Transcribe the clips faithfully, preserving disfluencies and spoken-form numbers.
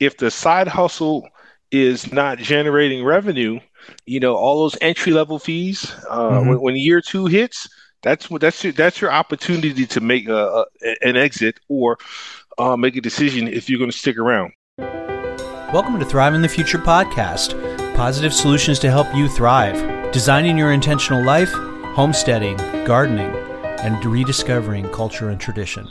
if the side hustle is not generating revenue, you know, all those entry level fees, uh, mm-hmm. when, when year two hits, that's what that's your, that's your opportunity to make a, a, an exit or uh, make a decision if you're going to stick around. Welcome to Thriving the Future Podcast, positive solutions to help you thrive, designing your intentional life, homesteading, gardening, and rediscovering culture and tradition.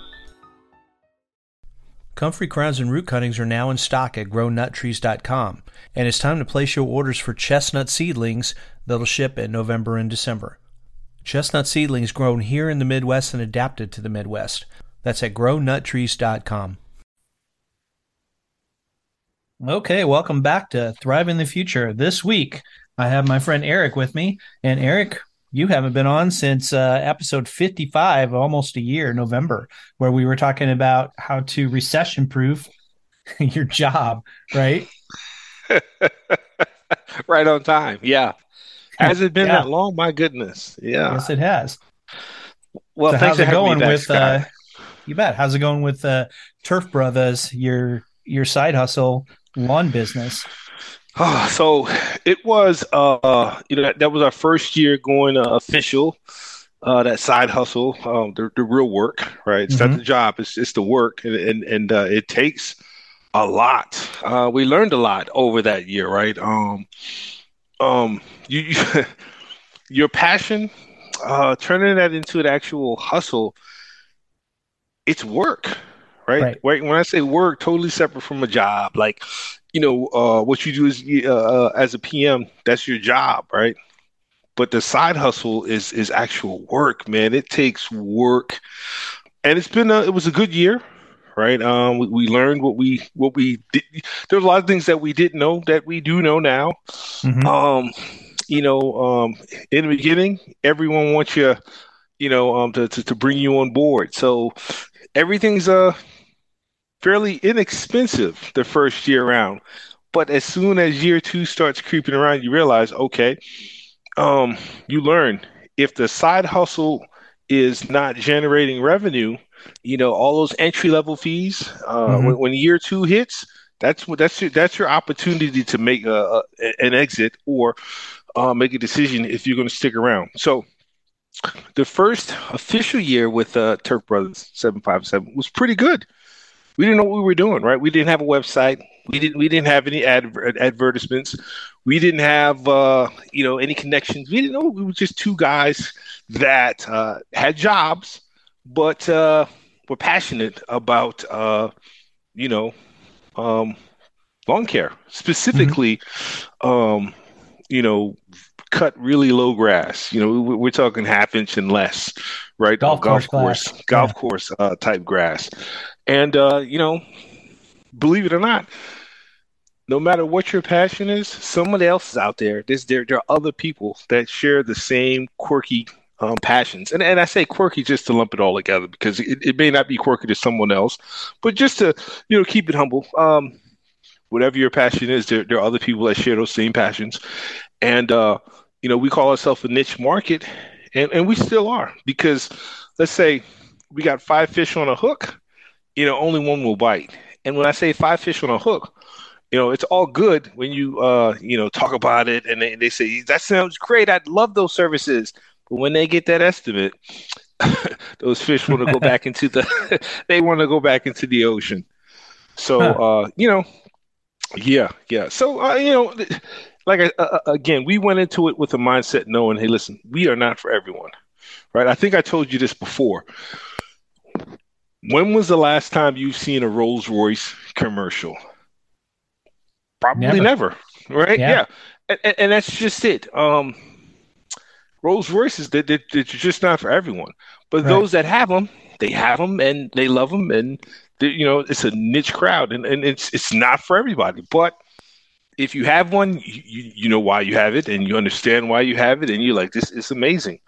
Comfrey crowns and root cuttings are now in stock at grow nut trees dot com, and it's time to place your orders for chestnut seedlings that'll ship in November and December. Chestnut seedlings grown here in the Midwest and adapted to the Midwest. That's at grow nut trees dot com. Okay, welcome back to Thrive in the Future. This week, I have my friend Eric with me, and Eric, you haven't been on since uh, episode fifty-five, almost a year, November, where we were talking about how to recession-proof your job, right? Right on time, yeah. Has it been yeah. that long? My goodness, yeah. Yes, it has. Well, so thanks how's for it going back, with? Uh, you bet. How's it going with uh, Turf Brothas, your your side hustle lawn business? Oh, so it was, uh, you know, that, that was our first year going uh, official, uh, that side hustle, um, the, the real work, right? It's mm-hmm. not the job, it's it's the work, and and, and uh, it takes a lot. Uh, we learned a lot over that year, right? Um, um, you, you your passion, uh, turning that into an actual hustle, it's work, right? Right. Right. When I say work, totally separate from a job, like. You know, uh, what you do is uh, as a P M, that's your job, right? But the side hustle is is actual work, man. It takes work, and it's been a, it was a good year, right? Um, we, we learned what we what we did. There's a lot of things that we didn't know that we do know now. Mm-hmm. Um, you know, um, in the beginning, everyone wants you, you know, um, to, to to bring you on board. So everything's uh. fairly inexpensive the first year round, but as soon as year two starts creeping around, you realize, okay, um, you learn if the side hustle is not generating revenue, you know, all those entry level fees, uh, mm-hmm. when, when year two hits, that's what that's your, that's your opportunity to make a, a, an exit or uh, make a decision if you're going to stick around. So the first official year with uh, Turf Brothas seven five seven was pretty good. We didn't know what we were doing, right? We didn't have a website. We didn't. We didn't have any adver- advertisements. We didn't have, uh, you know, any connections. We didn't know. We were just two guys that uh, had jobs, but uh, were passionate about, uh, you know, um, lawn care, specifically, mm-hmm. um, you know, cut really low grass. You know, we, we're talking half inch and less, right? Golf, golf course, course golf yeah. course uh, type grass. And, uh, you know, believe it or not, no matter what your passion is, somebody else is out there. There's, there, there are other people that share the same quirky um, passions. And and I say quirky just to lump it all together because it, it may not be quirky to someone else. But just to, you know, keep it humble, um, whatever your passion is, there, there are other people that share those same passions. And, uh, you know, we call ourselves a niche market, and, and we still are because, let's say, we got five fish on a hook. You know, only one will bite. And when I say five fish on a hook, you know, it's all good when you, uh, you know, talk about it and they, they say, that sounds great. I'd love those services. But when they get that estimate, those fish want to go back into the, they want to go back into the ocean. So, huh. uh, you know, yeah, yeah. So, uh, you know, like, uh, again, we went into it with a mindset knowing, hey, listen, we are not for everyone, right? I think I told you this before. When was the last time you've seen a Rolls-Royce commercial? Probably never, never right? Yeah. yeah. And, and that's just it. Um, Rolls-Royces, they're, they're just not for everyone. But right. those that have them, they have them and they love them. And, you know, it's a niche crowd and, and it's it's not for everybody. But if you have one, you, you know why you have it and you understand why you have it. And you're like, this is amazing,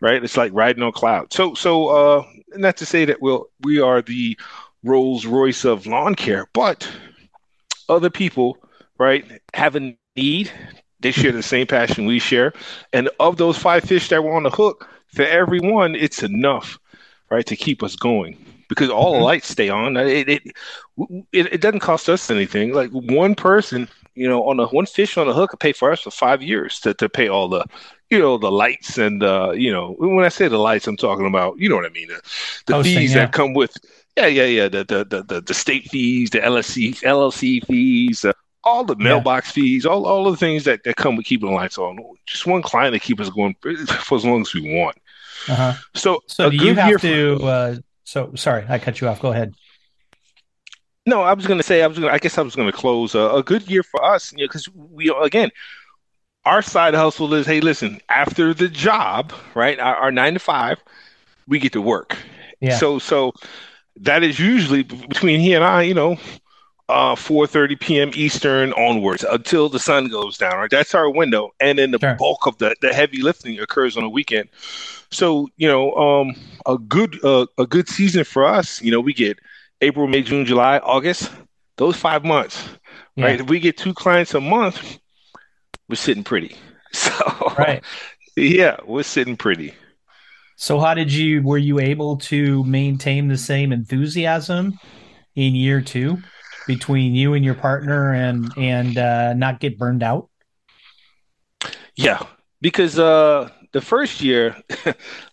right? It's like riding on cloud. So, so, uh, not to say that we'll, we are the Rolls-Royce of lawn care, but other people, right, have a need. They share the same passion we share. And of those five fish that were on the hook, for everyone, it's enough, right, to keep us going. because all the lights stay on. It it, it it doesn't cost us anything. Like one person, you know, on a one fish on a hook, could pay for us for five years to, to pay all the, you know, the lights and uh, you know, when I say the lights, I'm talking about, you know what I mean, the, the Hosting, fees yeah. that come with, yeah, yeah, yeah, the the the, the state fees, the L L C fees. Uh, All the mailbox yeah. fees, all all the things that, that come with keeping the lights on. Just one client to keep us going for as long as we want. Uh-huh. So, so do you have to? For, uh, so, sorry, I cut you off. Go ahead. No, I was going to say. I was. Gonna, I guess I was going to close uh, a good year for us, you know, because we again, our side hustle is, hey, listen, after the job, right? Our, our nine to five, we get to work. Yeah. So, so that is usually between he and I, you know. Uh, four thirty p.m. Eastern onwards until the sun goes down. Right, that's our window, and then the sure. bulk of the, the heavy lifting occurs on the weekend. So you know, um, a good uh, a good season for us. You know, we get April, May, June, July, August. Those five months, yeah. right? If we get two clients a month, we're sitting pretty. So right. yeah, we're sitting pretty. So how did you? Were you able to maintain the same enthusiasm in year two? Between you and your partner, and and uh, not get burned out? Yeah, because uh, the first year,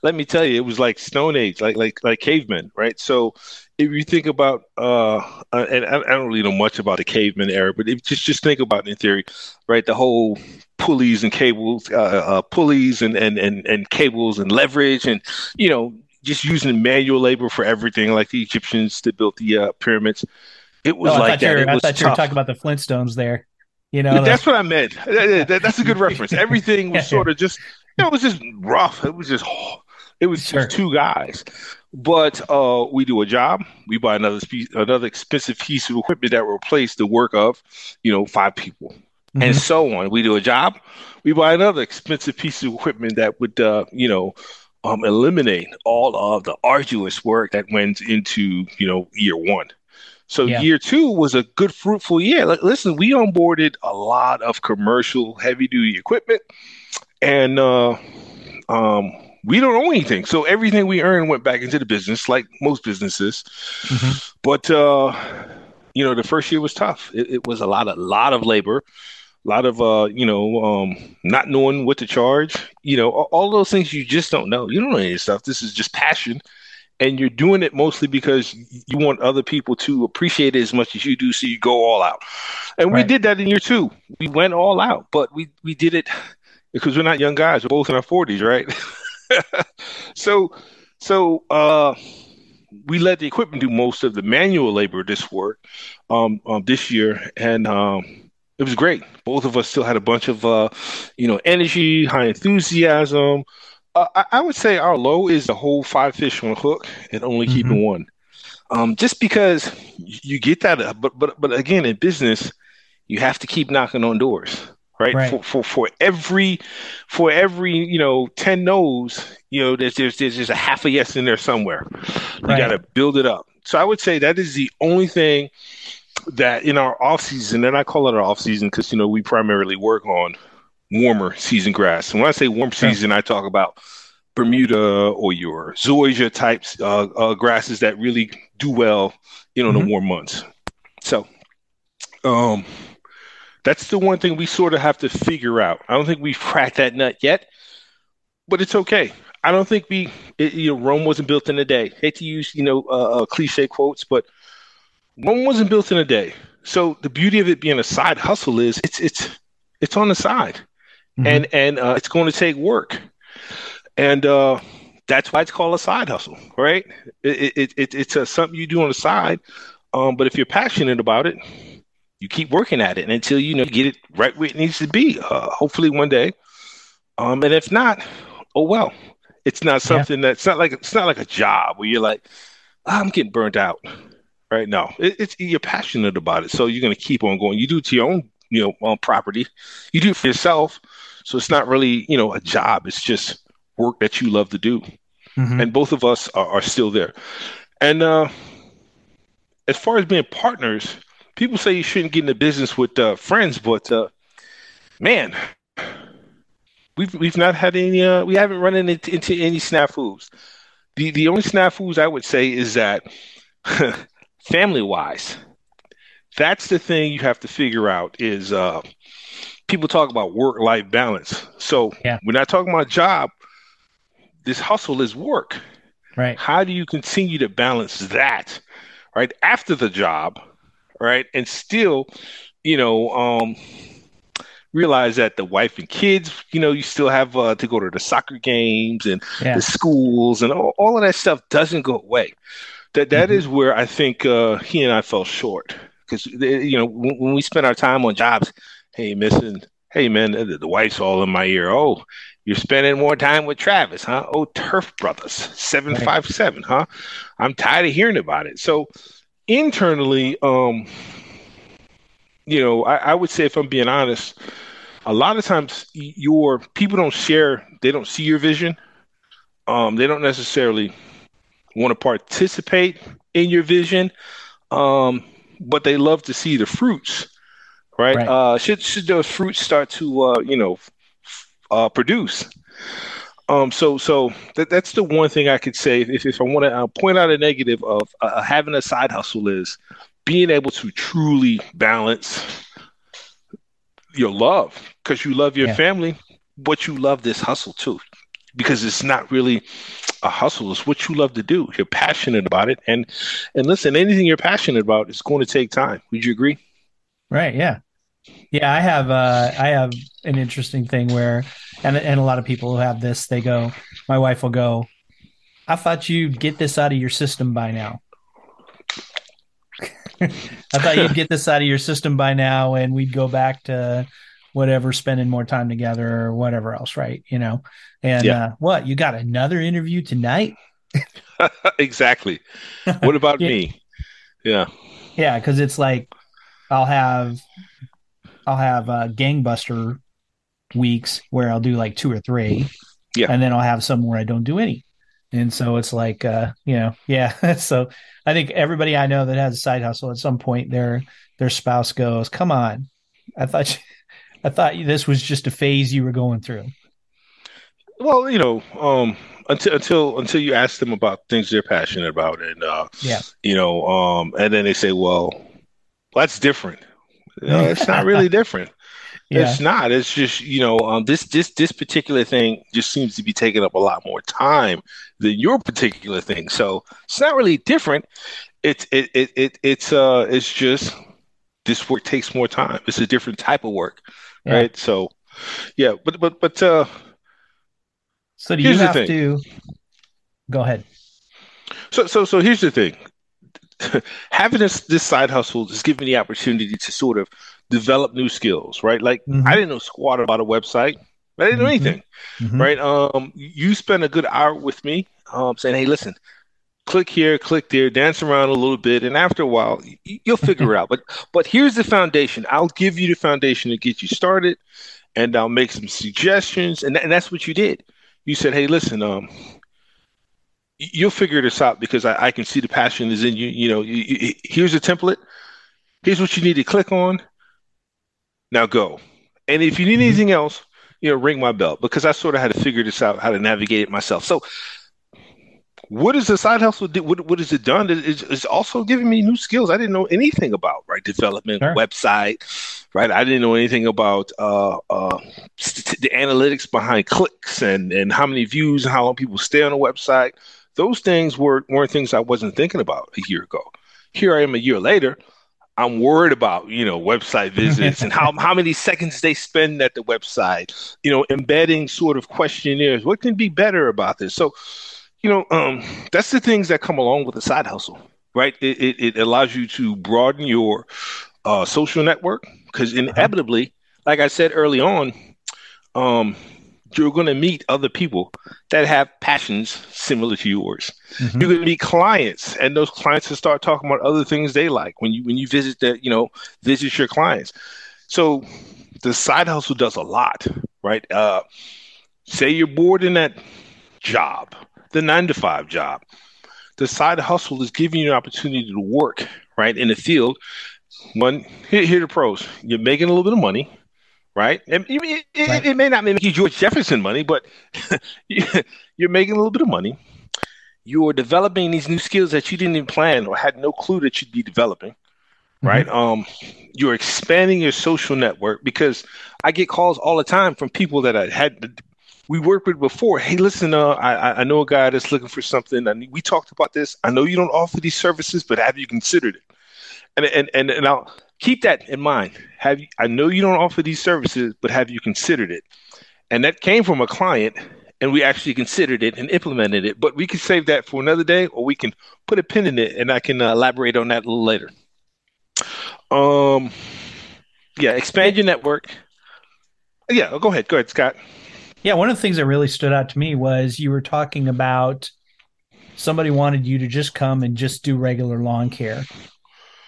let me tell you, it was like Stone Age, like like like cavemen, right? So if you think about, uh, and I, I don't really know much about the caveman era, but if, just just think about it in theory, right? The whole pulleys and cables, uh, uh, pulleys and, and and and cables and leverage, and you know, just using manual labor for everything, like the Egyptians that built the uh, pyramids. It was oh, like that. I thought you were, I thought you were talking about the Flintstones there. You know, that's the... what I meant. That's a good reference. Everything was yeah. sort of just, you know, it was just rough. It was just, it was sure. just two guys. But uh, we do a job. We buy another spe- another expensive piece of equipment that replaced the work of, you know, five people, mm-hmm. and so on. We do a job. We buy another expensive piece of equipment that would, uh, you know, um, eliminate all of the arduous work that went into, you know, year one. So yeah. year two was a good, fruitful year. Like, listen, we onboarded a lot of commercial, heavy-duty equipment, and uh, um, we don't own anything. So everything we earned went back into the business, like most businesses. Mm-hmm. But, uh, you know, the first year was tough. It, it was a lot, a lot of labor, a lot of, uh, you know, um, not knowing what to charge. You know, all, all those things you just don't know. You don't know any of this stuff. This is just passion. And you're doing it mostly because you want other people to appreciate it as much as you do, so you go all out. And right. we did that in year two. We went all out, but we, we did it because we're not young guys. We're both in our forties, right? so so uh, we let the equipment do most of the manual labor this work um, um, this year, and um, it was great. Both of us still had a bunch of uh, you know, energy, high enthusiasm. Uh, I would say our low is the whole five fish on a hook and only mm-hmm. keeping one, um, just because you get that. Uh, but but but again, in business, you have to keep knocking on doors, right? right. For, for for every for every you know ten no's, you know, there's there's there's just a half a yes in there somewhere. You right. got to build it up. So I would say that is the only thing that in our off season, and I call it our off season because you know we primarily work on warmer season grass. And when I say warm season, I talk about Bermuda or your zoysia types uh, uh, grasses that really do well, you know, in mm-hmm. the warm months. So um, that's the one thing we sort of have to figure out. I don't think we've cracked that nut yet, but it's okay. I don't think we, it, you know, Rome wasn't built in a day. Hate to use, you know, uh, uh, cliche quotes, but Rome wasn't built in a day. So the beauty of it being a side hustle is it's it's it's on the side. Mm-hmm. And and uh, it's going to take work, and uh, that's why it's called a side hustle, right? It, it, it it's a, something you do on the side, um, but if you're passionate about it, you keep working at it until you know you get it right where it needs to be. Uh, hopefully one day, um, and if not, oh well. It's not something yeah. that's not like it's not like a job where you're like, oh, I'm getting burnt out, right? No, it, it's you're passionate about it, so you're going to keep on going. You do it to your own, you know, on property. You do it for yourself. So it's not really, you know, a job. It's just work that you love to do. Mm-hmm. And both of us are, are still there. And uh, as far as being partners, people say you shouldn't get into business with uh, friends, but uh, man, we've we've not had any. Uh, we haven't run into, into any snafus. The the only snafus I would say is that family-wise, that's the thing you have to figure out is uh, people talk about work-life balance. So yeah. When I talk about job, this hustle is work. Right. How do you continue to balance that right after the job, right, and still, you know, um, realize that the wife and kids, you know, you still have uh, to go to the soccer games and yeah. the schools and all, all of that stuff doesn't go away. That that mm-hmm. is where I think uh, he and I fell short because, you know, when, when we spend our time on jobs, hey, missing, hey, man, the, the wife's all in my ear. Oh, you're spending more time with Travis, huh? Oh, Turf Brothas seven five seven, huh? I'm tired of hearing about it. So internally, um, you know, I, I would say if I'm being honest, a lot of times your people don't share, they don't see your vision. Um, they don't necessarily want to participate in your vision, um, but they love to see the fruits, right? right. Uh, should should those fruits start to, uh, you know, Uh, produce. Um, so so that, that's the one thing I could say. If, if I want to uh, point out a negative of uh, having a side hustle is being able to truly balance your love because you love your yeah. family, but you love this hustle too because it's not really a hustle. It's what you love to do. You're passionate about it. And, and listen, anything you're passionate about is going to take time. Would you agree? Right. Yeah. Yeah, I have uh, I have an interesting thing where, and and a lot of people who have this, they go, my wife will go, I thought you'd get this out of your system by now. I thought you'd get this out of your system by now, and we'd go back to whatever, spending more time together or whatever else, right? You know, and yeah. uh, what, you got another interview tonight? Exactly. What about yeah. me? Yeah. Yeah, because it's like I'll have... I'll have uh, gangbuster weeks where I'll do like two or three, yeah, and then I'll have some where I don't do any, and so it's like, uh, you know, yeah. So I think everybody I know that has a side hustle at some point, their their spouse goes, "Come on, I thought, you, I thought this was just a phase you were going through." Well, you know, um, until until until you ask them about things they're passionate about, and uh, yeah, you know, um, and then they say, "Well, that's different." No, it's not really different. Yeah. It's not. It's just, you know, um, this this this particular thing just seems to be taking up a lot more time than your particular thing. So it's not really different. It's it it, it it's uh it's just this work takes more time. It's a different type of work, yeah. right? So yeah, but but but uh. So do you have to go ahead? So so so here's the thing. Having this, this side hustle is giving me the opportunity to sort of develop new skills, right? Like mm-hmm. I didn't know squat about a website. I didn't mm-hmm. know anything, mm-hmm. right? Um, you spent a good hour with me um, saying, hey, listen, click here, click there, dance around a little bit. And after a while, y- you'll figure it out. But but here's the foundation. I'll give you the foundation to get you started and I'll make some suggestions. And, th- and that's what you did. You said, hey, listen, um, you'll figure this out because I, I can see the passion is in you. You know, you, you, here's a template. Here's what you need to click on. Now go. And if you need mm-hmm. anything else, you know, ring my bell because I sort of had to figure this out, how to navigate it myself. So what is the side hustle? What, what has it done? It's, it's also giving me new skills I didn't know anything about, right? Development, sure. website, right? I didn't know anything about uh, uh, st- the analytics behind clicks and, and how many views and how long people stay on a website. Those things were, weren't things I wasn't thinking about a year ago. Here I am a year later. I'm worried about, you know, website visits and how how many seconds they spend at the website, you know, embedding sort of questionnaires. What can be better about this? So, you know, um, that's the things that come along with a side hustle, right? It, it, it allows you to broaden your uh, social network because inevitably, like I said early on, um, you're going to meet other people that have passions similar to yours. Mm-hmm. You're going to meet clients, and those clients will start talking about other things they like when you when you visit that, you know, visit your clients. So the side hustle does a lot, right? Uh, say you're bored in that job, the nine to five job. The side hustle is giving you an opportunity to work, right, in the field. One, here, here are the pros. You're making a little bit of money. Right, and it, it, right. it may not make you George Jefferson money, but you're making a little bit of money. you are developing these new skills that you didn't even plan or had no clue that you'd be developing, right? Mm-hmm. Um, you're expanding your social network, because I get calls all the time from people that I had we worked with before. Hey, listen, uh, I I know a guy that's looking for something. I need, we talked about this. I know you don't offer these services, but have you considered it? And and and, and I'll keep that in mind. Have you, I know you don't offer these services, but have you considered it? And that came from a client, and we actually considered it and implemented it. But we can save that for another day, or we can put a pin in it, and I can uh, elaborate on that a little later. Um, yeah, expand your network. Yeah, go ahead. Go ahead, Scott. Yeah, one of the things that really stood out to me was you were talking about somebody wanted you to just come and just do regular lawn care.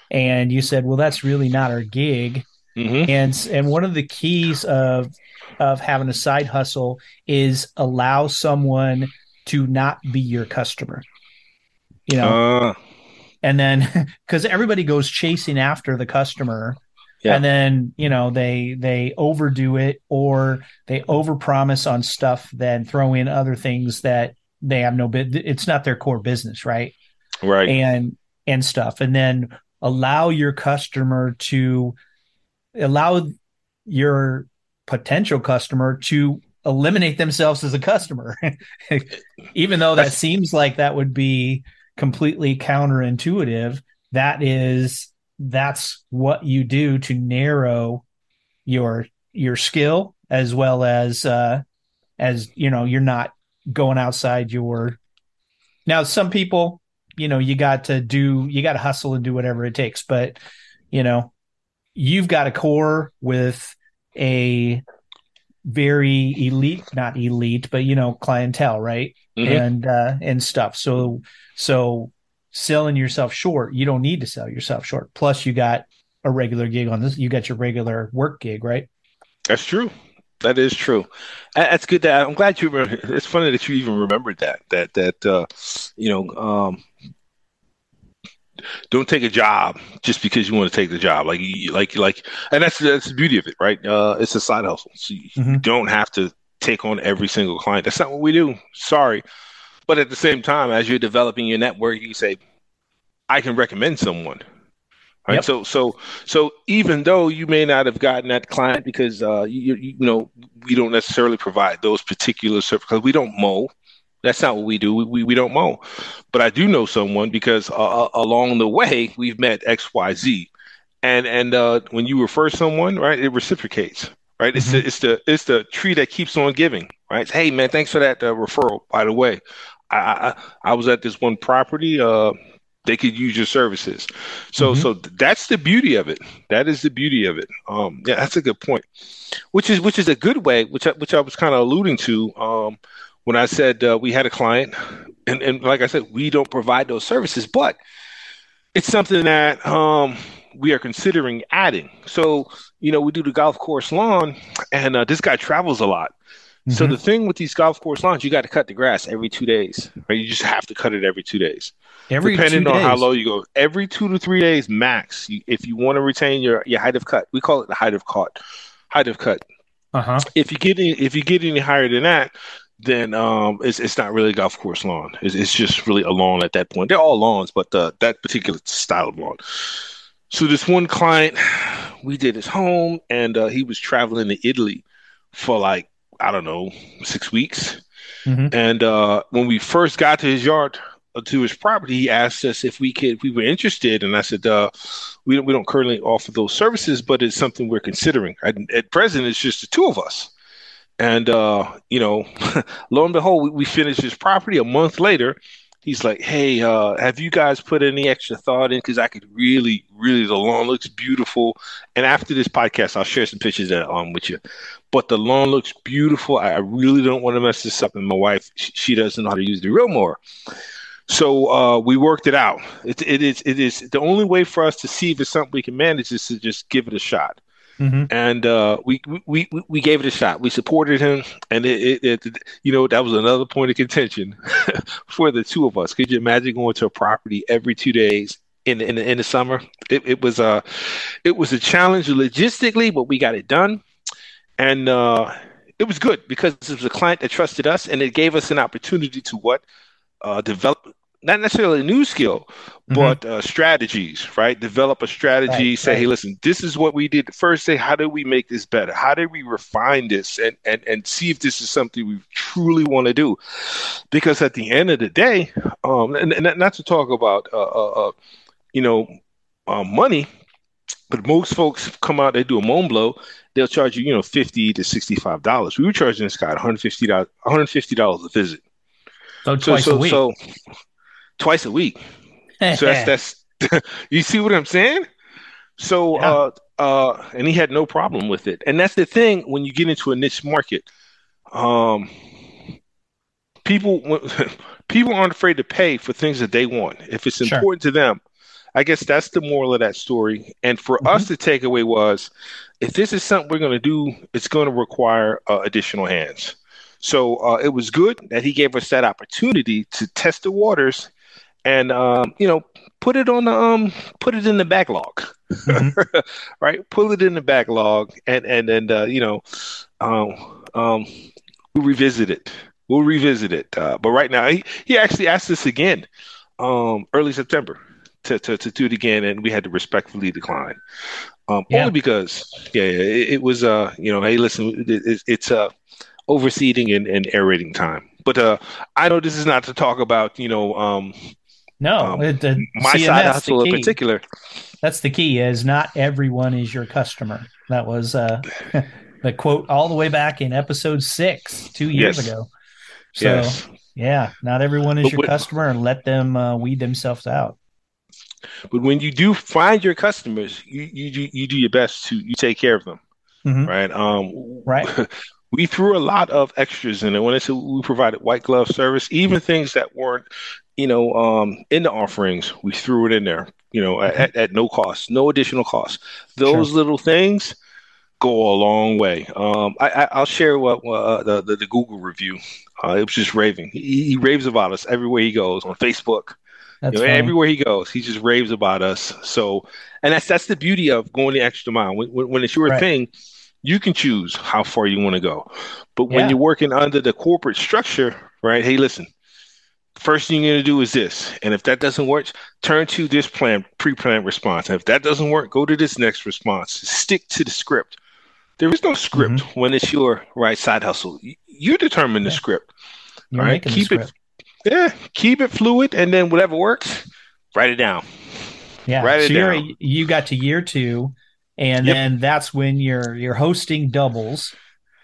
And you said, well, that's really not our gig. Mm-hmm. And and one of the keys of of having a side hustle is allow someone to not be your customer. You know, uh. And then because everybody goes chasing after the customer. Yeah. And then, you know, they they overdo it, or they overpromise on stuff, then throw in other things that they have no bid. It's not their core business. Right. Right. And and stuff. And then allow your customer to allow your potential customer to eliminate themselves as a customer, even though that seems like that would be completely counterintuitive. That is. That's what you do to narrow your your skill, as well as uh, as you know, you're not going outside your. Now, some people, you know, you got to do, you got to hustle and do whatever it takes, but you know, you've got a core with a very elite, not elite, but you know, clientele, right? Mm-hmm. And uh, and stuff. So so. Selling yourself short, you don't need to sell yourself short. Plus, you got a regular gig on this. You got your regular work gig, right? That's true. That is true. That's good. That I'm glad you remember. It's funny that you even remembered that. That that uh, you know, um, don't take a job just because you want to take the job. Like like like, and that's that's the beauty of it, right? Uh, it's a side hustle. So you mm-hmm. don't have to take on every single client. That's not what we do. Sorry. But at the same time, as you're developing your network, you say, I can recommend someone. Right? Yep. So so so even though you may not have gotten that client because, uh, you, you know, we don't necessarily provide those particular services, because we don't mow. That's not what we do. We, we, we don't mow. But I do know someone, because uh, along the way, we've met X, Y, Z. And, and uh, when you refer someone, right, it reciprocates. Right, it's mm-hmm. the it's the it's the tree that keeps on giving. Right, it's, hey man, thanks for that uh, referral. By the way, I, I I was at this one property. Uh, they could use your services. So mm-hmm. so that's the beauty of it. That is the beauty of it. Um, yeah, that's a good point. Which is which is a good way. Which I, which I was kind of alluding to um, when I said uh, we had a client, and and like I said, we don't provide those services, but it's something that um. we are considering adding. So, you know, we do the golf course lawn, and uh, this guy travels a lot. Mm-hmm. So the thing with these golf course lawns, you got to cut the grass every two days. Right? You just have to cut it every two days. Every Depending two on days. How low you go. Every two to three days max, you, if you want to retain your, your height of cut. We call it the height of cut. Height of cut. Uh-huh. If you get any, if you get any higher than that, then um, it's it's not really a golf course lawn. It's, it's just really a lawn at that point. They're all lawns, but uh, that particular style of lawn. So this one client, we did his home, and uh, he was traveling to Italy for like, I don't know, six weeks. Mm-hmm. And uh, when we first got to his yard, uh, to his property, he asked us if we could, if we were interested. And I said, uh, we don't, we don't currently offer those services, but it's something we're considering. I, at present, it's just the two of us. And, uh, you know, lo and behold, we, we finished his property a month later. He's like, hey, uh, have you guys put any extra thought in? Because I could really, really, the lawn looks beautiful. And after this podcast, I'll share some pictures that, um, with you. But the lawn looks beautiful. I really don't want to mess this up. And my wife, she doesn't know how to use the lawnmower. So uh, we worked it out. It, it is it is the only way for us to see if it's something we can manage is to just give it a shot. Mm-hmm. And uh, we, we we gave it a shot. We supported him, and it, it, it you know that was another point of contention for the two of us. Could you imagine going to a property every two days in in, in the summer? It, it was a it was a challenge logistically, but we got it done, and uh, it was good because it was a client that trusted us, and it gave us an opportunity to what uh, develop not necessarily a new skill, mm-hmm. but uh, strategies, right? Develop a strategy, right, say, right. hey, listen, this is what we did the first day. How did we make this better? How did we refine this and, and, and see if this is something we truly want to do? Because at the end of the day, um, and, and not to talk about, uh, uh, uh, you know, uh, money, but most folks come out, they do a moan blow, they'll charge you, you know, fifty to sixty-five dollars. We were charging this guy one hundred fifty dollars, one hundred fifty dollars a visit. So twice so, so, a week. So, Twice a week. So that's, that's you see what I'm saying? So, yeah. uh, uh, and he had no problem with it. And that's the thing when you get into a niche market. Um, people people aren't afraid to pay for things that they want. If it's sure. important to them, I guess that's the moral of that story. And for mm-hmm. us, the takeaway was, if this is something we're going to do, it's going to require uh, additional hands. So uh, it was good that he gave us that opportunity to test the waters and, um, you know, put it on the, um, put it in the backlog, mm-hmm. right? Pull it in the backlog and, and, and, uh, you know, um, um, we'll revisit it. We'll revisit it. Uh, but right now he, he actually asked us again, um, early September to, to, to do it again. And we had to respectfully decline, um, yeah. only because yeah, yeah it, it was, uh, you know, hey, listen, it, it, it's, uh, overseeding and, and aerating time. But uh, I know this is not to talk about, you know, um, no, um, it, the my C M S, side hustle in particular. That's the key is not everyone is your customer. That was uh, the quote all the way back in episode six, two years yes. ago. So, yes. yeah, not everyone is but your when, customer and let them uh, weed themselves out. But when you do find your customers, you you do, you do your best to you take care of them. Mm-hmm. Right. Um, right. We threw a lot of extras in it. When I said we provided white glove service, even things that weren't, you know, um, in the offerings, we threw it in there, you know, mm-hmm. at, at no cost, no additional cost. Those sure. little things go a long way. Um, I, I, I'll share what uh, the, the the Google review. Uh, it was just raving. He, he raves about us everywhere he goes on Facebook. You know, everywhere he goes, he just raves about us. So, and that's that's the beauty of going the extra mile. When, when it's your right. thing. You can choose how far you want to go. But when yeah. you're working under the corporate structure, right? Hey, listen, first thing you're going to do is this. And if that doesn't work, turn to this plan, pre-planned response. And if that doesn't work, go to this next response. Stick to the script. There is no script mm-hmm. when it's your right side hustle. You determine the yeah. script. You're right? Keep script. it yeah, keep it fluid and then whatever works, write it down. Yeah. Write so it you're, down. You got to year two. And yep. then that's when your your hosting doubles,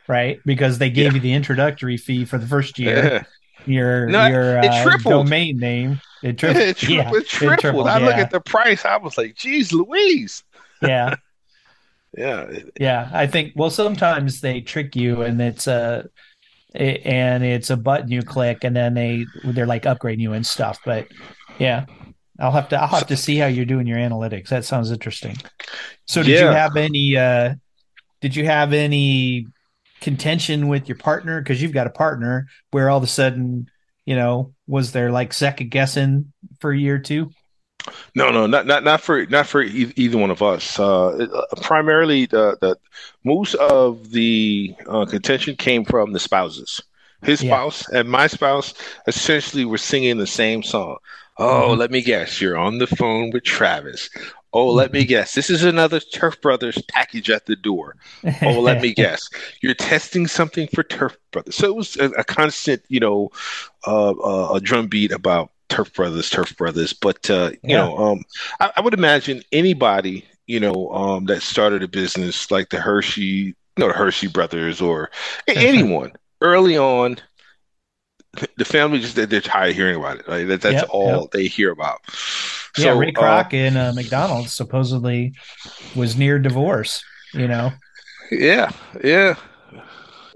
right? Because they gave yeah. you the introductory fee for the first year. Yeah. Your no, your it uh, domain name. It, tri- yeah, it, tri- yeah, it tripled. It tripled. I yeah. look at the price. I was like, geez, Louise. Yeah. yeah. Yeah. I think, well, sometimes they trick you and it's a, it, and it's a button you click and then they, they're like upgrading you and stuff. But yeah. I'll have to I'll have to see how you're doing your analytics. That sounds interesting. So did yeah. you have any uh, did you have any contention with your partner? Because you've got a partner where all of a sudden, you know, was there like second guessing for a year or two? No, no, not not not for not for e- either one of us. Uh, primarily, the, the most of the uh, contention came from the spouses. His yeah. spouse and my spouse essentially were singing the same song. Oh, let me guess. You're on the phone with Travis. Oh, let me guess. This is another Turf Brothas package at the door. Oh, let me guess. You're testing something for Turf Brothas. So it was a, a constant, you know, uh, uh, a drumbeat about Turf Brothas, Turf Brothas. But, uh, you yeah. know, um, I, I would imagine anybody, you know, um, that started a business like the Hershey, you know, the Hershey Brothers or anyone early on. The family just they're tired of hearing about it. Like, that, that's yep, all yep. they hear about. So, yeah, Ray Kroc uh, in uh, McDonald's supposedly was near divorce. You know. Yeah, yeah,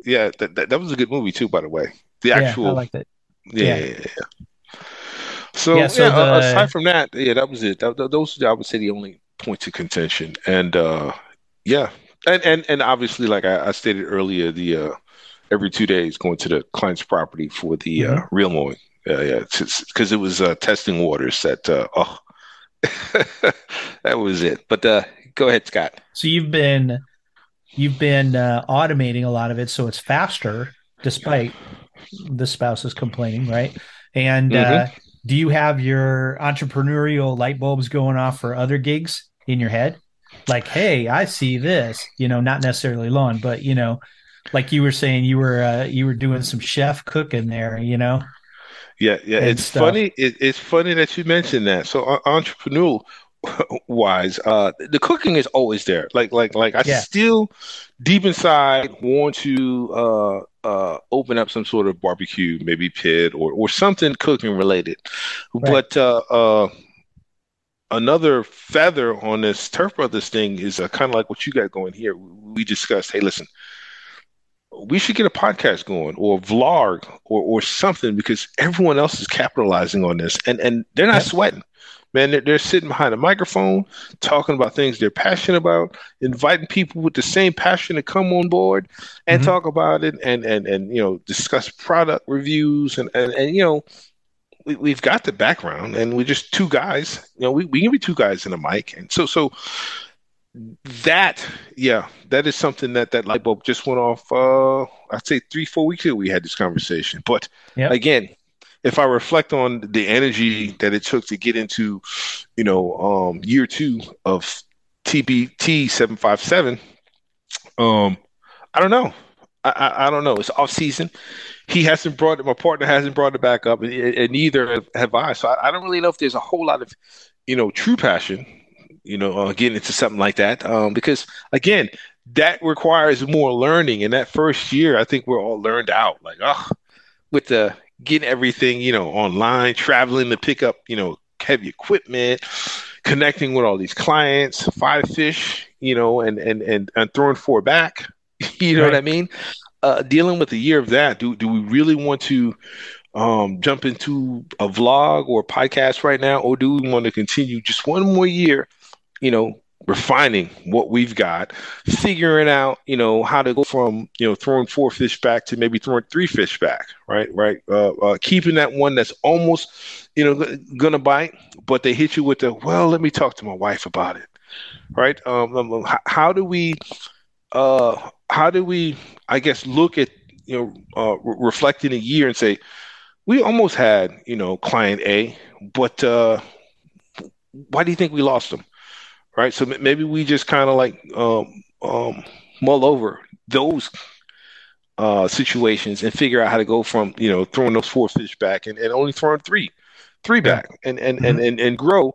yeah. That that, that was a good movie too, by the way. The actual. Yeah, I liked it. Yeah, yeah. yeah, yeah. So, yeah, so yeah, the, aside from that, yeah, that was it. That, those I would say the only points of contention, and uh, yeah, and, and and obviously, like I, I stated earlier, the. Uh, every two days going to the client's property for the mm-hmm. uh, real mowing. Uh, yeah, because it was uh, testing waters that, uh, oh, that was it. But uh, go ahead, Scott. So you've been, you've been uh, automating a lot of it. So it's faster despite the spouses complaining, right? And mm-hmm. uh, do you have your entrepreneurial light bulbs going off for other gigs in your head? Like, hey, I see this, you know, not necessarily lawn, but, you know, like you were saying, you were uh, you were doing some chef cooking there, you know? Yeah, yeah. It's stuff. funny. It, it's funny that you mentioned that. So uh, entrepreneurial wise, uh, the cooking is always there. Like, like, like I yeah. still deep inside want to uh, uh, open up some sort of barbecue, maybe pit or, or something cooking related. Right. But uh, uh, another feather on this Turf Brothas thing is uh, kind of like what you got going here. We discussed, hey, listen, we should get a podcast going or a vlog or, or something, because everyone else is capitalizing on this and, and they're not sweating, man. They're, they're sitting behind a microphone talking about things they're passionate about, inviting people with the same passion to come on board and mm-hmm. talk about it and, and, and, you know, discuss product reviews and, and, and you know, we, we've got the background and we're just two guys, you know, we, we can be two guys in a mic. And so, so, That, yeah, that is something that that light bulb just went off, uh, I'd say three, four weeks ago we had this conversation. But yep. again, if I reflect on the energy that it took to get into, you know, um, year two of T B T seven fifty-seven, um, I don't know. I, I, I don't know. It's off season. He hasn't brought it. My partner hasn't brought it back up, and, and neither have I. So I, I don't really know if there's a whole lot of, you know, true passion, you know, uh, getting into something like that. Um, because again, that requires more learning. In that first year, I think we're all learned out, like, oh, with the getting everything, you know, online, traveling to pick up, you know, heavy equipment, connecting with all these clients, five fish, you know, and, and, and, and throwing four back, you know right. what I mean? Uh, dealing with a year of that. Do, do we really want to, um, jump into a vlog or a podcast right now? Or do we want to continue just one more year, you know, refining what we've got, figuring out, you know, how to go from, you know, throwing four fish back to maybe throwing three fish back, right? Right. Uh, uh, keeping that one that's almost, you know, going to bite, but they hit you with the, well, let me talk to my wife about it. Right. Um, um, how, how do we, uh, how do we, I guess, look at, you know, uh, re- reflect in a year and say, we almost had, you know, client A, but uh, why do you think we lost them? Right. So maybe we just kind of like um, um, mull over those uh, situations and figure out how to go from, you know, throwing those four fish back and, and only throwing three, three back and and, mm-hmm. and, and, and grow,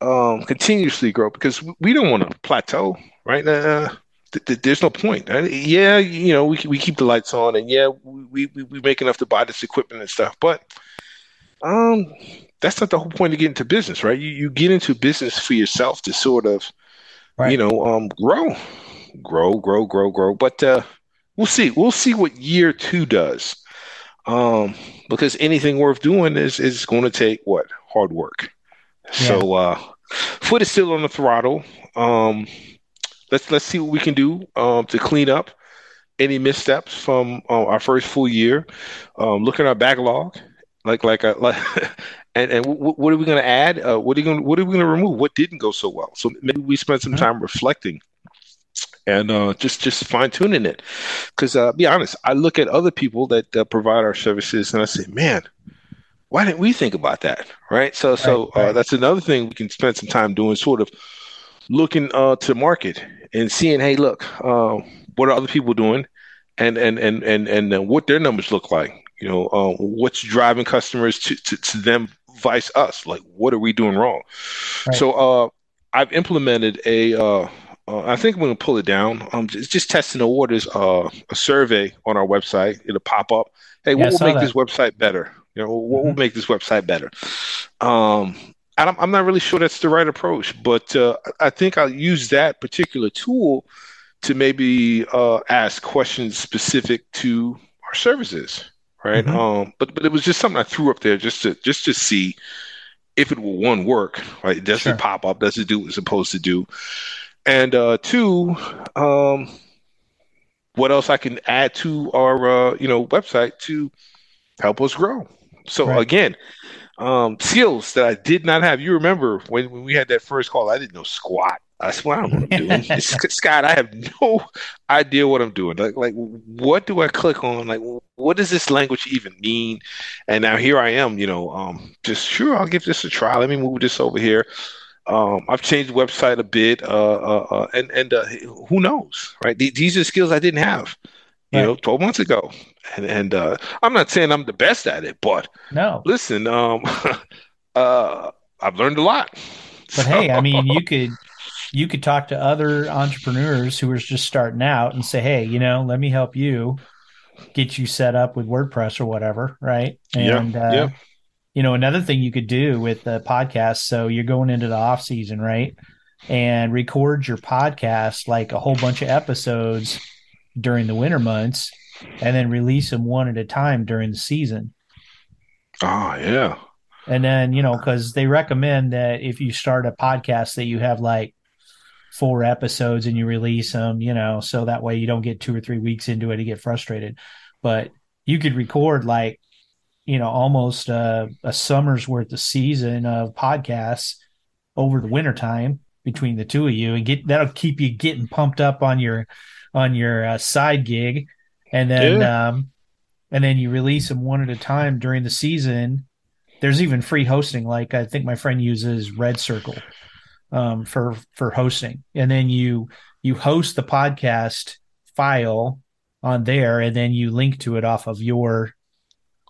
um, continuously grow, because we don't want to plateau. Right. Uh, th- th- there's no point. Right? Yeah. You know, we we keep the lights on and yeah, we, we, we make enough to buy this equipment and stuff. But um. that's not the whole point of getting into business, right? You you get into business for yourself to sort of, right. you know, um, grow, grow, grow, grow, grow. But uh, we'll see. We'll see what year two does, um, because anything worth doing is is going to take what? Hard work. Yeah. So uh, foot is still on the throttle. Um, let's let's see what we can do um, to clean up any missteps from uh, our first full year. Um, look at our backlog, like like a, like. And, and w- what are we going to add? Uh, what are you going? What are we going to remove? What didn't go so well? So maybe we spend some time reflecting and uh, just just fine tuning it. Because uh, be honest, I look at other people that uh, provide our services, and I say, man, why didn't we think about that? Right. So right, so uh, right. that's another thing we can spend some time doing, sort of looking uh, to the market and seeing, hey, look, uh, what are other people doing, and and and and and uh, what their numbers look like. You know, uh, what's driving customers to to, to them. Vice us, like what are we doing wrong? Right. So uh, I've implemented a. Uh, uh, I think I'm going to pull it down. Um, it's just testing the waters. Uh, a survey on our website. It'll pop up. Hey, what yeah, will make that. this website better? You know, what mm-hmm. will make this website better? Um, I'm I'm not really sure that's the right approach, but uh, I think I'll use that particular tool to maybe uh, ask questions specific to our services. Right. Mm-hmm. Um, but but it was just something I threw up there just to just to see if it will, one, work. Right. Does sure. it pop up? Does it do what it's supposed to do? And uh, two, um, what else I can add to our uh, you know website to help us grow. So right. again, um, skills that I did not have. You remember when, when we had that first call, I didn't know squat That's what I don't know what I'm doing. Scott, I have no idea what I'm doing. Like, like, what do I click on? Like, what does this language even mean? And now here I am, you know, um, just sure, I'll give this a try. Let me move this over here. Um, I've changed the website a bit, uh, uh, uh, and and uh, who knows, right? These are skills I didn't have, you right. know, twelve months ago. And, and uh, I'm not saying I'm the best at it, but no, listen, um, uh, I've learned a lot. But so, hey, I mean, you could. You could talk to other entrepreneurs who are just starting out and say, hey, you know, let me help you get you set up with WordPress or whatever. Right. And, yeah, uh, yeah. you know, another thing you could do with the podcast. So you're going into the off season, right? And record your podcast, like a whole bunch of episodes during the winter months, and then release them one at a time during the season. Oh, yeah. And then, you know, because they recommend that if you start a podcast that you have like four episodes and you release them, you know, so that way you don't get two or three weeks into it and get frustrated. But you could record like, you know, almost a, a summer's worth of season of podcasts over the wintertime between the two of you, and get, that'll keep you getting pumped up on your, on your uh, side gig. And then, yeah. um, and then you release them one at a time during the season. There's even free hosting. Like I think my friend uses Red Circle. Um, for for hosting, and then you you host the podcast file on there, and then you link to it off of your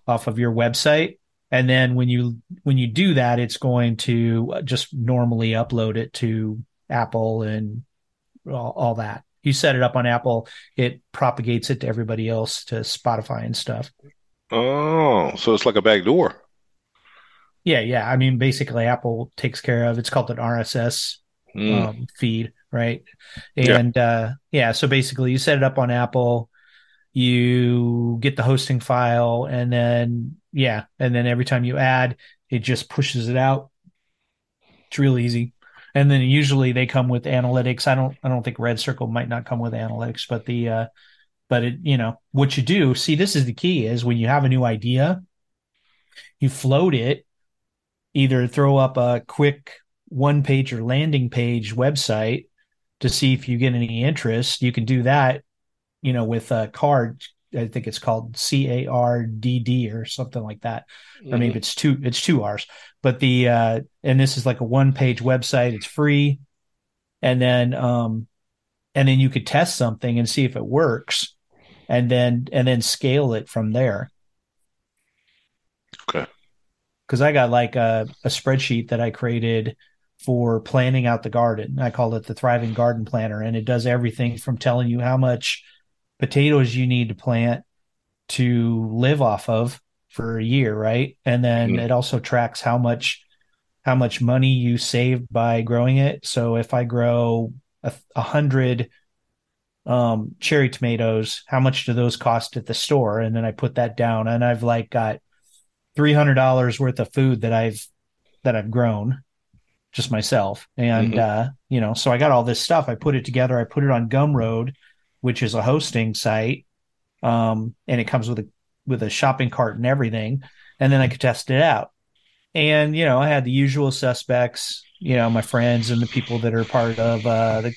off of your website. And then when you when you do that, it's going to just normally upload it to Apple and all, all that. You set it up on Apple, it propagates it to everybody else, to Spotify and stuff. Oh, so it's like a back door. Yeah, yeah. I mean, basically, Apple takes care of. It's called an R S S mm. um, feed, right? And yeah. Uh, yeah, so basically, you set it up on Apple, you get the hosting file, and then yeah, and then every time you add, it just pushes it out. It's real easy. And then usually they come with analytics. I don't, I don't think Red Circle might not come with analytics, but the, uh, but it, you know, what you do. See, this is the key: is when you have a new idea, you float it. Either throw up a quick one-page or landing page website to see if you get any interest. You can do that, you know, with a Carrd. I think it's called C A R D D or something like that. Mm-hmm. Or maybe it's two, it's two R's. But the, uh, and this is like a one-page website. It's free. And then, um, and then you could test something and see if it works, and then, and then scale it from there. Okay. Because I got like a, a spreadsheet that I created for planning out the garden. I call it the Thriving Garden Planner, and it does everything from telling you how much potatoes you need to plant to live off of for a year, right? And then mm-hmm. it also tracks how much how much money you save by growing it. So if I grow a, a hundred um, cherry tomatoes, how much do those cost at the store? And then I put that down, and I've like got three hundred dollars worth of food that I've, that I've grown just myself. And, mm-hmm. uh, you know, so I got all this stuff. I put it together. I put it on Gumroad, which is a hosting site. Um, and it comes with a, with a shopping cart and everything. And then I could test it out. And, you know, I had the usual suspects, you know, my friends and the people that are part of uh, the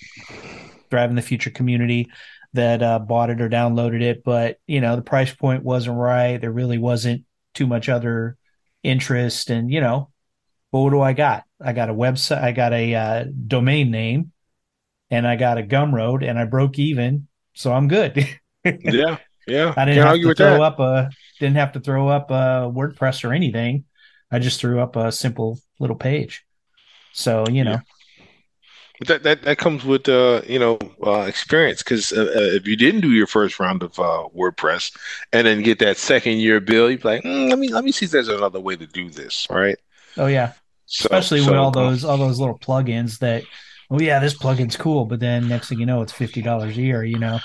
Thriving the Future community that uh, bought it or downloaded it. But, you know, the price point wasn't right. There really wasn't too much other interest. And, you know, but what do I got? I got a website, I got a uh, domain name, and I got a Gumroad, and I broke even. So I'm good. yeah. Yeah. I didn't have to throw that. up a, didn't have to throw up a WordPress or anything. I just threw up a simple little page. So, you know, yeah. But that, that, that comes with, uh, you know, uh, experience, because uh, if you didn't do your first round of uh, WordPress and then get that second year bill, you'd be like, mm, let me let me see if there's another way to do this, right? Oh, yeah. So, Especially so, with all those all those little plugins that, oh, yeah, this plugin's cool. But then next thing you know, it's fifty dollars a year, you know.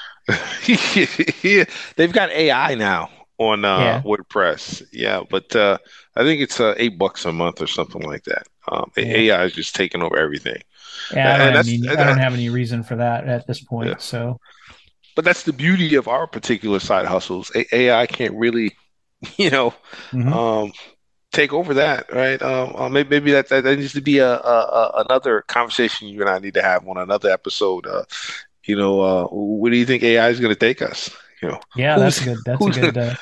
yeah. They've got A I now on uh, yeah. WordPress. Yeah, but uh, I think it's uh, eight bucks a month or something like that. Um, yeah. A I is just taking over everything. Yeah, I don't, I mean, I don't have any reason for that at this point. Yeah. So, but that's the beauty of our particular side hustles. A- AI can't really, you know, mm-hmm. um, take over that, right? Um, uh, maybe maybe that, that that needs to be a, a, a another conversation you and I need to have on another episode. Uh, you know, uh, where do you think A I is going to take us? You know, yeah, that's good. That's a good. Uh,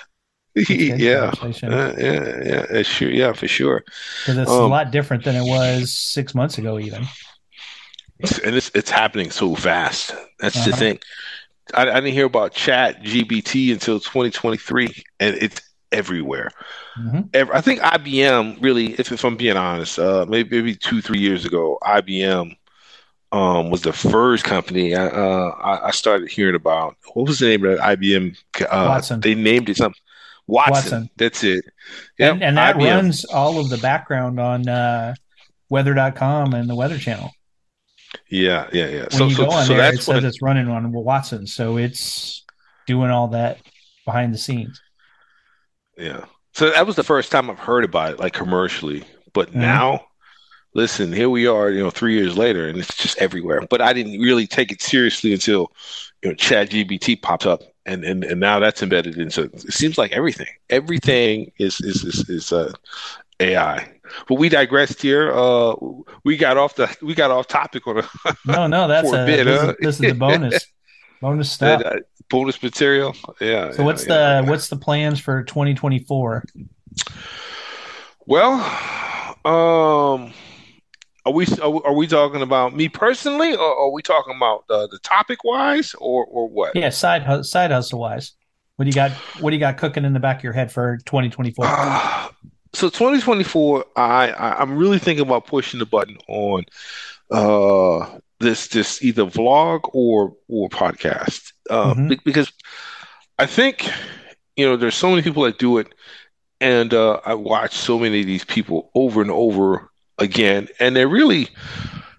that's a good yeah, uh, yeah, yeah, yeah, sure, yeah, for sure. Because it's um, a lot different than it was six months ago, even. And it's it's happening so fast. That's uh-huh. the thing. I, I didn't hear about ChatGPT until twenty twenty-three, and it's everywhere. Mm-hmm. Every, I think I B M really, if, if I'm being honest, uh, maybe, maybe two, three years ago, I B M um, was the first company I, uh, I started hearing about. What was the name of that I B M? Uh, Watson. They named it something. Watson. Watson. That's it. Yep, and, and that I B M runs all of the background on uh, weather dot com and the Weather Channel. Yeah, yeah, yeah. When so, you go so, on so there, that's it says it, it's running on Watson, so it's doing all that behind the scenes. Yeah. So that was the first time I've heard about it, like commercially. But mm-hmm. now, listen, here we are, you know, three years later, and it's just everywhere. But I didn't really take it seriously until, you know, ChatGPT popped up, and and and now that's embedded into. It seems like everything, everything is is is is uh, A I. But we digressed here. Uh, we got off the we got off topic on a no no that's a, a bit, this, huh? is, this is the bonus bonus stuff that, uh, bonus material. Yeah. So yeah, what's yeah, the yeah. what's the plans for twenty twenty-four? Well, um, are we are we talking about me personally, or are we talking about uh, the topic wise, or or what? Yeah, side side hustle wise. What do you got? What do you got cooking in the back of your head for twenty twenty-four? Uh, So twenty twenty-four, I, I I'm really thinking about pushing the button on uh, this this either vlog or or podcast uh, mm-hmm. because I think, you know, there's so many people that do it, and uh, I watch so many of these people over and over again, and they're really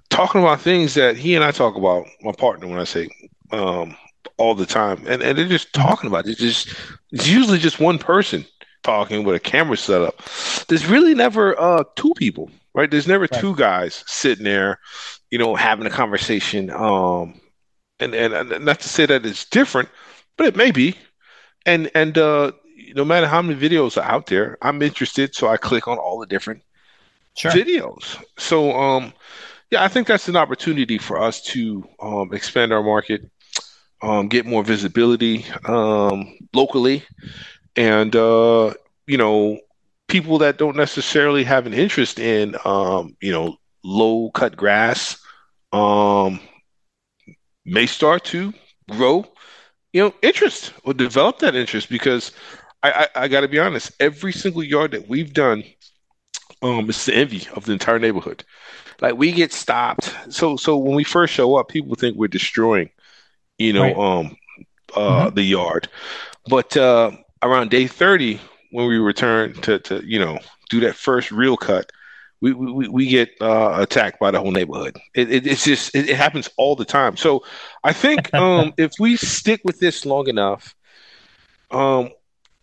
talking about things that he and I talk about, my partner, when I say um, all the time, and and they're just talking about it. It's just it's usually just one person talking with a camera setup. There's really never uh, two people, right? There's never right. two guys sitting there, you know, having a conversation. Um, and, and and not to say that it's different, but it may be. And and uh, no matter how many videos are out there, I'm interested, so I click on all the different sure. videos. So um, yeah, I think that's an opportunity for us to um, expand our market, um, get more visibility um, locally. And, uh, you know, people that don't necessarily have an interest in, um, you know, low cut grass um, may start to grow, you know, interest or develop that interest. Because I, I, I got to be honest, every single yard that we've done, um, it's the envy of the entire neighborhood. Like, we get stopped. So so when we first show up, people think we're destroying, you know, right. um, uh, mm-hmm. the yard. But uh around day thirty, when we return to, to you know, do that first real cut, we we, we get uh, attacked by the whole neighborhood. It, it it's just it, it happens all the time. So I think um, if we stick with this long enough, um,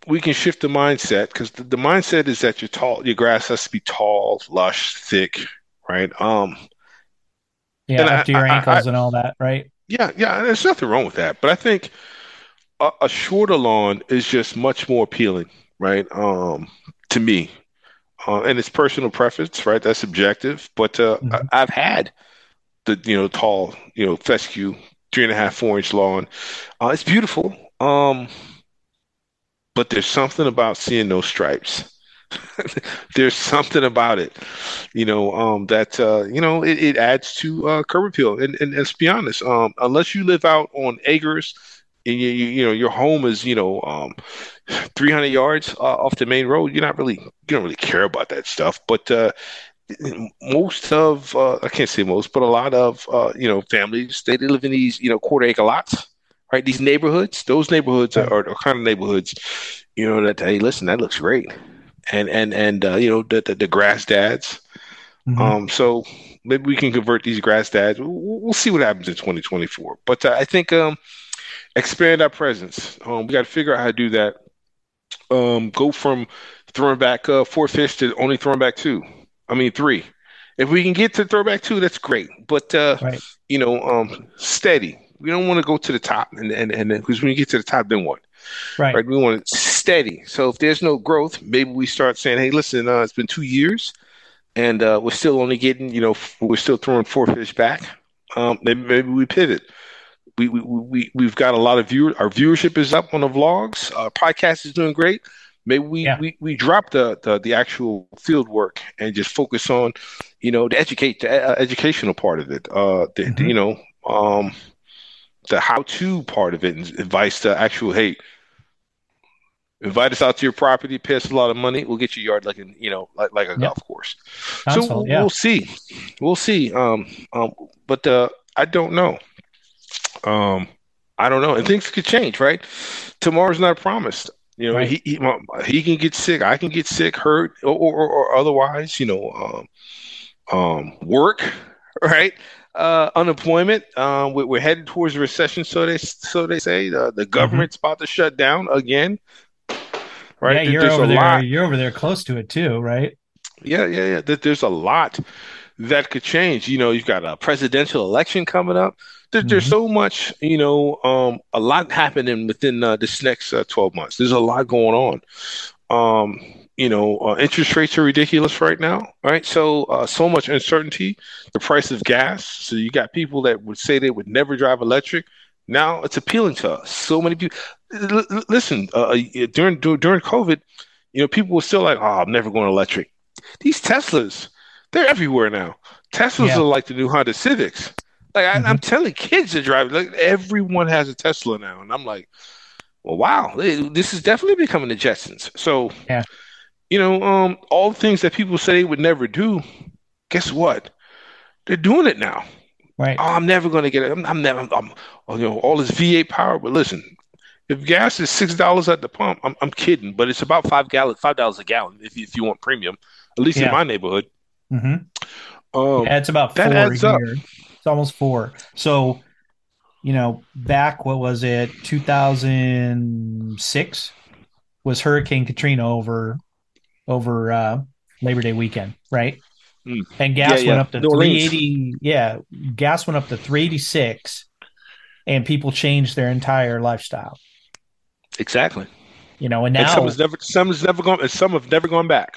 we can shift the mindset, because the, the mindset is that your tall your grass has to be tall, lush, thick, right? Um, yeah, up to your ankles I, I, and all that, right? Yeah, yeah. There's nothing wrong with that, but I think a shorter lawn is just much more appealing, right? Um, to me, uh, and it's personal preference, right? That's subjective. But uh, mm-hmm. I, I've had the you know tall, you know fescue three and a half, four inch lawn. Uh, it's beautiful, um, but there's something about seeing those stripes. There's something about it, you know, um, that uh, you know it, it adds to uh, curb appeal. And, and, and let's be honest, um, unless you live out on acres. And you, you, you know, your home is, you know, um, three hundred yards uh, off the main road. You're not really, you don't really care about that stuff. But uh, most of, uh, I can't say most, but a lot of, uh, you know, families, they live in these, you know, quarter acre lots, right? These neighborhoods, those neighborhoods are, are kind of neighborhoods, you know, that, hey, listen, that looks great. And, and, and uh, you know, the, the, the grass dads. Mm-hmm. Um, so maybe we can convert these grass dads. We'll, we'll see what happens in twenty twenty-four. But uh, I think, um, expand our presence. Um, we got to figure out how to do that. Um, go from throwing back uh, four fish to only throwing back two. I mean, three. If we can get to throw back two, that's great. But, uh, right. you know, um, steady. we don't want to go to the top, and and and because when you get to the top, then what? Right. Right. We want it steady. So if there's no growth, maybe we start saying, hey, listen, uh, it's been two years, and uh, we're still only getting, you know, we're still throwing four fish back. Um, maybe, maybe we pivot. We we we we've got a lot of viewers. Our viewership is up on the vlogs. Our podcast is doing great. Maybe we, yeah. we, we drop the, the the actual field work and just focus on, you know, the educate the uh, educational part of it. Uh, the, mm-hmm. the, you know, um, the how to part of it, and advice to actual hey, invite us out to your property, pay us a lot of money, we'll get your yard like an, you know, like like a yeah. golf course. Console, so we'll, yeah. we'll see, we'll see. Um, um, but uh, I don't know. Um, I don't know, and things could change, right? Tomorrow's not promised. You know, right. he, he he can get sick, I can get sick, hurt, or or, or otherwise. You know, um, um, work, right? Uh, unemployment. Um, we, we're headed towards a recession, so they so they say. Uh, the government's mm-hmm. about to shut down again, right? Yeah, you're there's over there. Lot. You're over there, close to it too, right? Yeah, yeah, yeah. That there's a lot that could change. You know, you've got a presidential election coming up. There's mm-hmm. so much, you know, um, a lot happening within uh, this next uh, twelve months. There's a lot going on. Um, you know, uh, interest rates are ridiculous right now, right? So, uh, so much uncertainty. The price of gas. So you got people that would say they would never drive electric. Now it's appealing to us. So many people. L- listen, uh, during during COVID, you know, people were still like, "Oh, I'm never going electric." These Teslas, they're everywhere now. Teslas yeah. are like the new Honda Civics. Like I, mm-hmm. I'm telling kids to drive. Like everyone has a Tesla now, and I'm like, well, wow, this is definitely becoming the Jetsons. So, yeah. you know, um, all the things that people say they would never do, guess what? They're doing it now. Right? Oh, I'm never going to get it. I'm, I'm never. I'm, I'm, you know, all this V eight power. But listen, if gas is six dollars at the pump, I'm, I'm kidding, but it's about five gallon, five dollars a gallon if you, if you want premium. At least yeah. in my neighborhood. Mm-hmm. Um, yeah, it's about four that adds up. It's almost four. So, you know, back, what was it? two thousand six was Hurricane Katrina over, over uh, Labor Day weekend. Right. Mm. And gas yeah, went yeah. up to no three eighty. Links. Yeah. Gas went up to three eighty-six and people changed their entire lifestyle. Exactly. You know, and now and some has never, some has never gone, some have never gone back.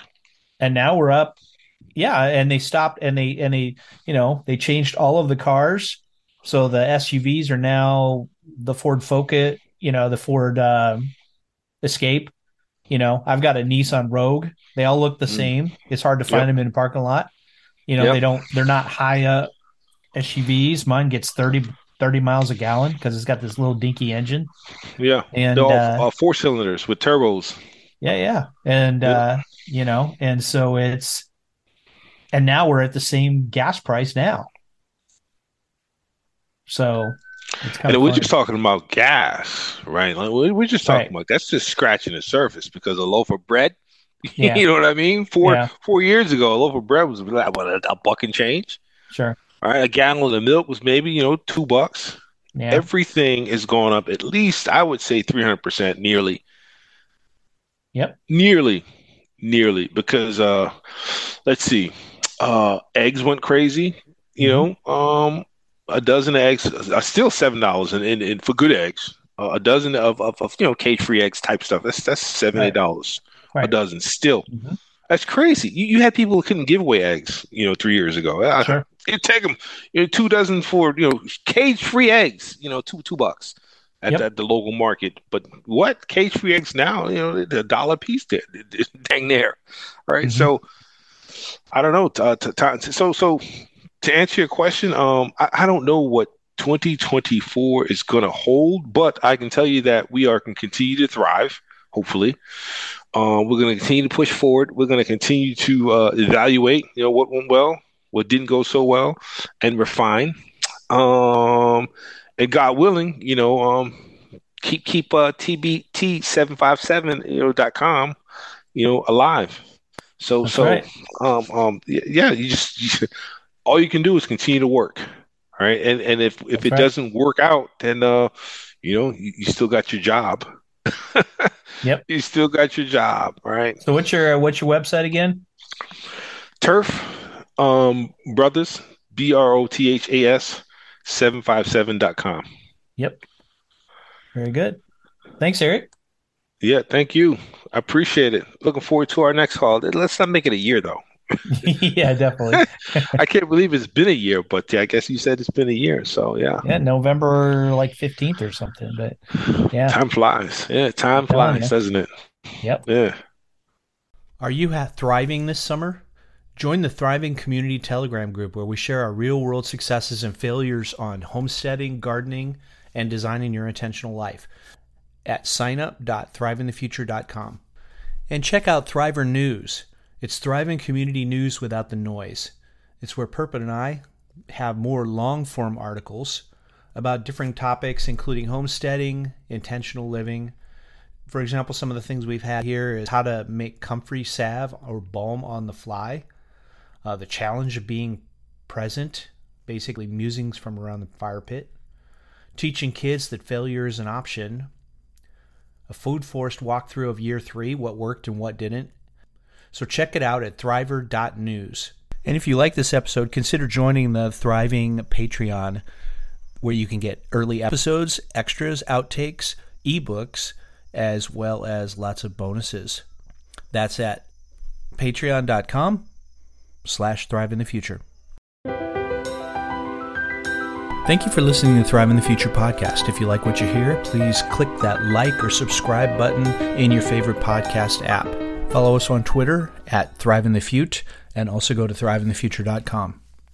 And now we're up. Yeah, and they stopped, and they and they, you know, they changed all of the cars, so the S U Vs are now the Ford Focus, you know, the Ford uh, Escape. You know, I've got a Nissan Rogue. They all look the mm. same. It's hard to find yep. them in a parking lot. You know, yep. they don't. They're not high up S U Vs. Mine gets thirty, thirty miles a gallon because it's got this little dinky engine. Yeah, and they're all uh, uh, four cylinders with turbos. Yeah, yeah, and yep. uh, you know, and so it's. And now we're at the same gas price now. So it's kind and of we're funny. Just talking about gas, right? Like we're just talking right. about that's just scratching the surface because a loaf of bread, yeah. you know what I mean? Four yeah. four years ago, a loaf of bread was like what, a, a buck and change. Sure. All right. A gallon of milk was maybe, you know, two bucks. Yeah. Everything is going up at least, I would say three hundred percent nearly. Yep. Nearly. Nearly. Because uh, let's see. Uh, eggs went crazy, you know, um, a dozen of eggs are still seven dollars in, in, in for good eggs, uh, a dozen of, of, of, you know, cage-free eggs type stuff. That's, that's seven, right. eight dollars right. a dozen still. Mm-hmm. That's crazy. You, you had people who couldn't give away eggs, you know, three years ago. I, sure. It'd take them, you know, two dozen for, you know, cage-free eggs, you know, two, two bucks at, yep. at the local market. But what cage-free eggs now, you know, a dollar a piece, they're, they're dang near. Right. Mm-hmm. So, I don't know. Uh, to, to, so, so to answer your question, um, I, I don't know what twenty twenty-four is going to hold, but I can tell you that we are going to continue to thrive. Hopefully, uh, we're going to continue to push forward. We're going to continue to uh, evaluate, you know, what went well, what didn't go so well, and refine. Um, and God willing, you know, um, keep keep uh, T B T seven five seven dot com, you know, alive. So, that's so, right. um, um, yeah, you just, you should, all you can do is continue to work. All right. And, and if, if that's it right. doesn't work out, then, uh, you know, you, you still got your job. Yep. You still got your job. Right. So what's your, what's your website again? Turf, um, Brothas, B R O T H A S seven five seven dot com. Yep. Very good. Thanks, Eric. Yeah, thank you. I appreciate it. Looking forward to our next holiday. Let's not make it a year, though. Yeah, definitely. I can't believe it's been a year, but yeah, I guess you said it's been a year, so yeah. Yeah, November like fifteenth or something, but yeah. Time flies. Yeah, time flies, doesn't it? Yep. Yeah. Are you thriving this summer? Join the Thriving Community Telegram group where we share our real-world successes and failures on homesteading, gardening, and designing your intentional life at sign up dot thriving the future dot com. And check out Thriver News. It's thriving community news without the noise. It's where Perpet and I have more long-form articles about different topics, including homesteading, intentional living. For example, some of the things we've had here is how to make comfrey salve or balm on the fly, uh, the challenge of being present, basically musings from around the fire pit, teaching kids that failure is an option, a food-forced walkthrough of year three, what worked and what didn't. So check it out at thriver dot news. And if you like this episode, consider joining the Thriving Patreon, where you can get early episodes, extras, outtakes, ebooks, as well as lots of bonuses. That's at patreon.com slash thrive in the future. Thank you for listening to Thrive in the Future podcast. If you like what you hear, please click that like or subscribe button in your favorite podcast app. Follow us on Twitter at Thrive in the Fute, and also go to thrive in the future dot com.